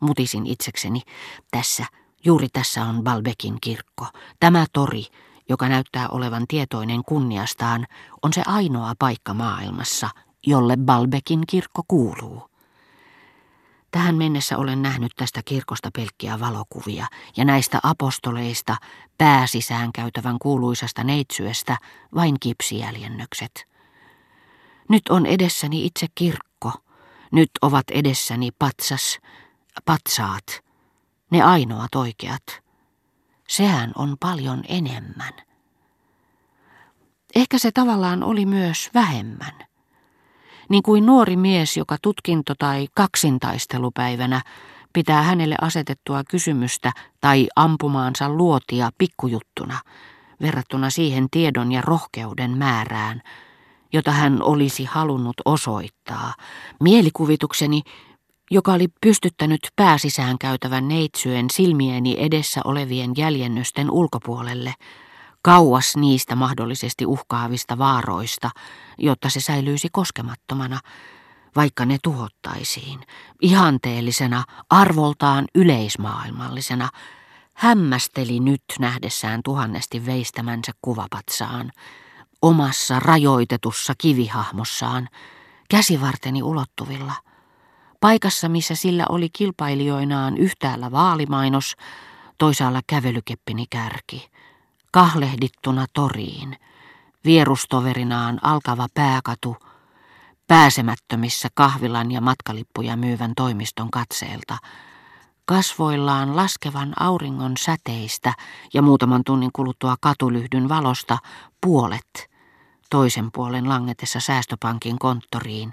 mutisin itsekseni. Tässä, juuri tässä on Balbekin kirkko. Tämä tori, joka näyttää olevan tietoinen kunniastaan, on se ainoa paikka maailmassa, jolle Balbekin kirkko kuuluu. Tähän mennessä olen nähnyt tästä kirkosta pelkkiä valokuvia, ja näistä apostoleista, pääsisään käytävän kuuluisasta neitsyöstä, vain kipsijäljennökset. Nyt on edessäni itse kirkko. Nyt ovat edessäni patsaat, ne ainoat oikeat. Sehän on paljon enemmän. Ehkä se tavallaan oli myös vähemmän. Niin kuin nuori mies, joka tutkinto- tai kaksintaistelupäivänä pitää hänelle asetettua kysymystä tai ampumaansa luotia pikkujuttuna, verrattuna siihen tiedon ja rohkeuden määrään, jota hän olisi halunnut osoittaa. Mielikuvitukseni, joka oli pystyttänyt pääsisään käytävän neitsyön silmieni edessä olevien jäljennösten ulkopuolelle, kauas niistä mahdollisesti uhkaavista vaaroista, jotta se säilyisi koskemattomana, vaikka ne tuhottaisiin, ihanteellisena, arvoltaan yleismaailmallisena, hämmästeli nyt nähdessään tuhannesti veistämänsä kuvapatsaan, omassa rajoitetussa kivihahmossaan, käsivarteni ulottuvilla, paikassa missä sillä oli kilpailijoinaan yhtäällä vaalimainos, toisaalla kävelykeppini kärki, kahlehdittuna toriin, vierustoverinaan alkava pääkatu, pääsemättömissä kahvilan ja matkalippuja myyvän toimiston katseelta, kasvoillaan laskevan auringon säteistä ja muutaman tunnin kuluttua katulyhdyn valosta puolet, toisen puolen langetessa säästöpankin konttoriin,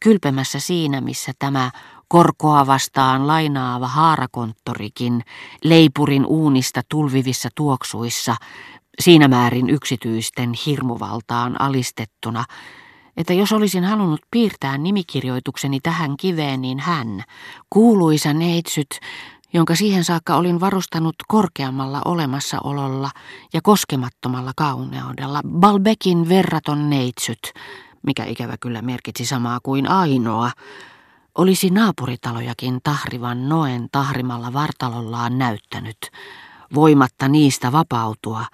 kylpemässä siinä, missä tämä korkoa vastaan lainaava haarakonttorikin leipurin uunista tulvivissa tuoksuissa, siinä määrin yksityisten hirmuvaltaan alistettuna, että jos olisin halunnut piirtää nimikirjoitukseni tähän kiveen, niin hän, kuuluisa neitsyt, jonka siihen saakka olin varustanut korkeammalla olemassaololla ja koskemattomalla kauneudella, Balbekin verraton neitsyt, mikä ikävä kyllä merkitsi samaa kuin ainoa, olisi naapuritalojakin tahrivan noen tahrimalla vartalollaan näyttänyt, voimatta niistä vapautua,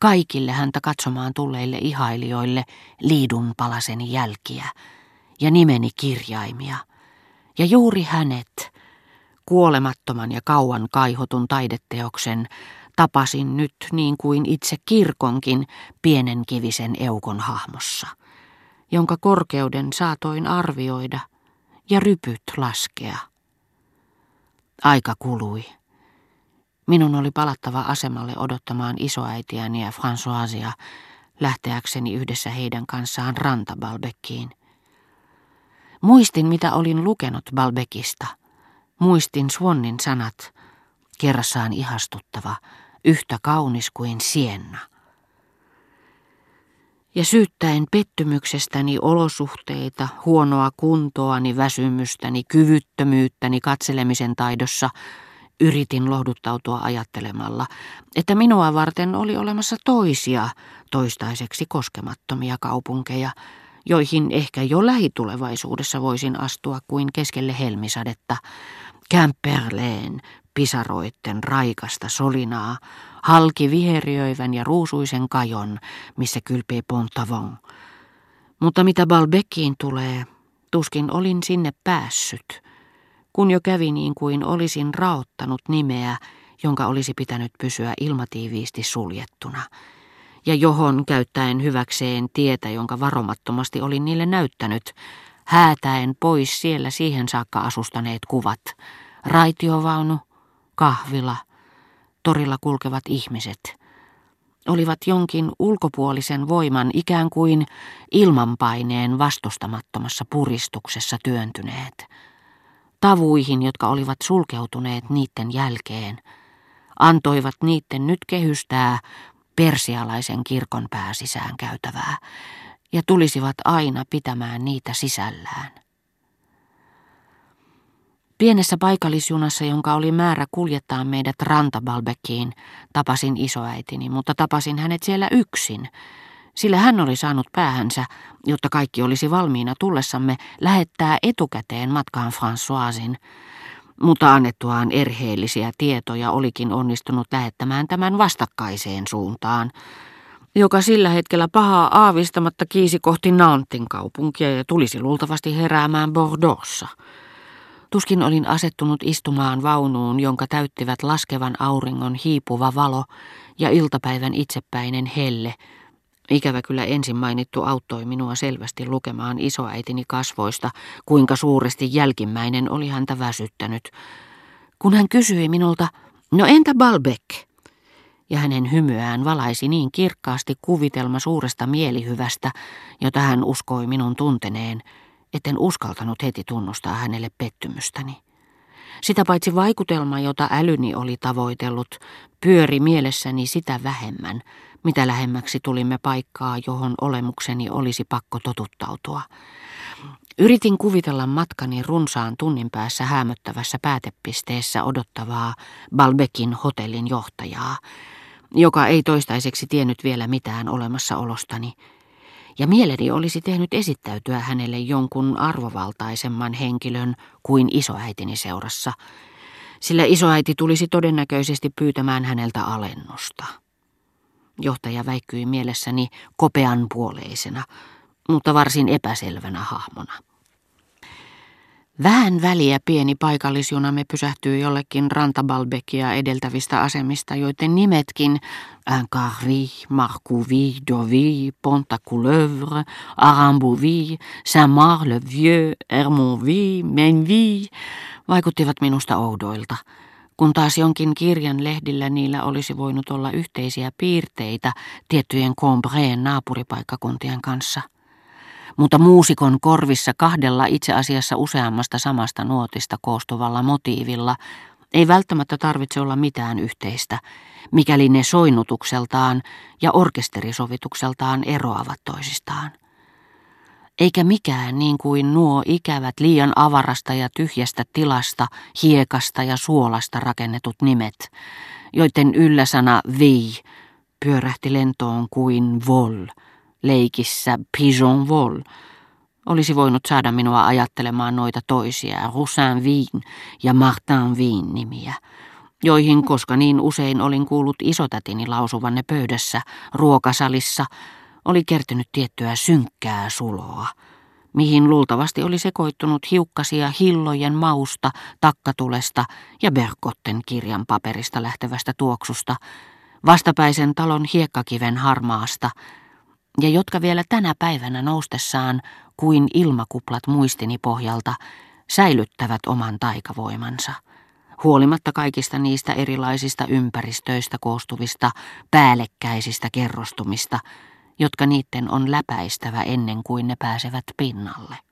kaikille häntä katsomaan tulleille ihailijoille liidun palaseni jälkiä ja nimeni kirjaimia. Ja juuri hänet, kuolemattoman ja kauan kaihotun taideteoksen, tapasin nyt niin kuin itse kirkonkin pienen kivisen eukon hahmossa, jonka korkeuden saatoin arvioida ja rypyt laskea. Aika kului. Minun oli palattava asemalle odottamaan isoäitiäni ja Françoisia lähteäkseni yhdessä heidän kanssaan rantabalbekkiin. Muistin, mitä olin lukenut Balbekista. Muistin Swannin sanat, kerrassaan ihastuttava, yhtä kaunis kuin Sienna. Ja syyttäen pettymyksestäni olosuhteita, huonoa kuntoani, väsymystäni, kyvyttömyyttäni katselemisen taidossa, yritin lohduttautua ajattelemalla, että minua varten oli olemassa toisia, toistaiseksi koskemattomia kaupunkeja, joihin ehkä jo lähitulevaisuudessa voisin astua kuin keskelle helmisadetta, Kämperleen, pisaroitten raikasta solinaa, halki viheriöivän ja ruusuisen kajon, missä kylpii Pontavon. Mutta mitä Balbekiin tulee, tuskin olin sinne päässyt, kun jo kävi niin kuin olisin raottanut nimeä, jonka olisi pitänyt pysyä ilmatiiviisti suljettuna, ja johon, käyttäen hyväkseen tietä, jonka varomattomasti olin niille näyttänyt, häätäen pois siellä siihen saakka asustaneet kuvat, raitiovaunu, kahvila, torilla kulkevat ihmiset, olivat jonkin ulkopuolisen voiman ikään kuin ilmanpaineen vastustamattomassa puristuksessa työntyneet, tavuihin, jotka olivat sulkeutuneet niiden jälkeen, antoivat niiden nyt kehystää persialaisen kirkon pääsisään käytävää, ja tulisivat aina pitämään niitä sisällään. Pienessä paikallisjunassa, jonka oli määrä kuljettaa meidät rantabalbekiin, tapasin isoäitini, mutta tapasin hänet siellä yksin, sillä hän oli saanut päähänsä, jotta kaikki olisi valmiina tullessamme, lähettää etukäteen matkaan Françoisin, mutta annettuaan erheellisiä tietoja olikin onnistunut lähettämään tämän vastakkaiseen suuntaan, joka sillä hetkellä pahaa aavistamatta kiisi kohti Nantin kaupunkia ja tulisi luultavasti heräämään Bordeauxssa. Tuskin olin asettunut istumaan vaunuun, jonka täyttivät laskevan auringon hiipuva valo ja iltapäivän itsepäinen helle. Ikävä kyllä ensin mainittu auttoi minua selvästi lukemaan isoäitini kasvoista, kuinka suuresti jälkimmäinen oli häntä väsyttänyt. Kun hän kysyi minulta, no entä Balbek? Ja hänen hymyään valaisi niin kirkkaasti kuvitelma suuresta mielihyvästä, jota hän uskoi minun tunteneen, etten uskaltanut heti tunnustaa hänelle pettymystäni. Sitä paitsi vaikutelma, jota älyni oli tavoitellut, pyöri mielessäni sitä vähemmän, mitä lähemmäksi tulimme paikkaa, johon olemukseni olisi pakko totuttautua. Yritin kuvitella matkani runsaan tunnin päässä häämöttävässä päätepisteessä odottavaa Balbekin hotellin johtajaa, joka ei toistaiseksi tiennyt vielä mitään olemassaolostani. Ja mieleni olisi tehnyt esittäytyä hänelle jonkun arvovaltaisemman henkilön kuin isoäitini seurassa, sillä isoäiti tulisi todennäköisesti pyytämään häneltä alennusta. Johtaja väikkyi mielessäni kopean puoleisena, mutta varsin epäselvänä hahmona. Vähän väliä pieni paikallisjunamme pysähtyi jollekin rantabalbekia edeltävistä asemista, joiden nimetkin Angarie, Marku Vi, Ponta Coulevre, Arambouville, Saint Mars le Vieux, Hermonville, vaikuttivat minusta oudoilta, kun taas jonkin kirjan lehdillä niillä olisi voinut olla yhteisiä piirteitä tiettyjen Kombreen naapuripaikkakuntien kanssa. Mutta muusikon korvissa kahdella itse asiassa useammasta samasta nuotista koostuvalla motiivilla ei välttämättä tarvitse olla mitään yhteistä, mikäli ne soinnutukseltaan ja orkesterisovitukseltaan eroavat toisistaan. Eikä mikään niin kuin nuo ikävät liian avarasta ja tyhjästä tilasta, hiekasta ja suolasta rakennetut nimet, joiden ylläsana vi pyörähti lentoon kuin vol, leikissä pigeon vol, olisi voinut saada minua ajattelemaan noita toisia Roussain-Vin ja Martin-Vin nimiä, joihin koska niin usein olin kuullut isotätini lausuvanne pöydässä ruokasalissa, oli kertynyt tiettyä synkkää suloa, mihin luultavasti oli sekoittunut hiukkasia hillojen mausta, takkatulesta ja Bergkotten kirjan paperista lähtevästä tuoksusta, vastapäisen talon hiekkakiven harmaasta, ja jotka vielä tänä päivänä noustessaan kuin ilmakuplat muistini pohjalta säilyttävät oman taikavoimansa, huolimatta kaikista niistä erilaisista ympäristöistä koostuvista päällekkäisistä kerrostumista, jotka niiden on läpäistävä ennen kuin ne pääsevät pinnalle.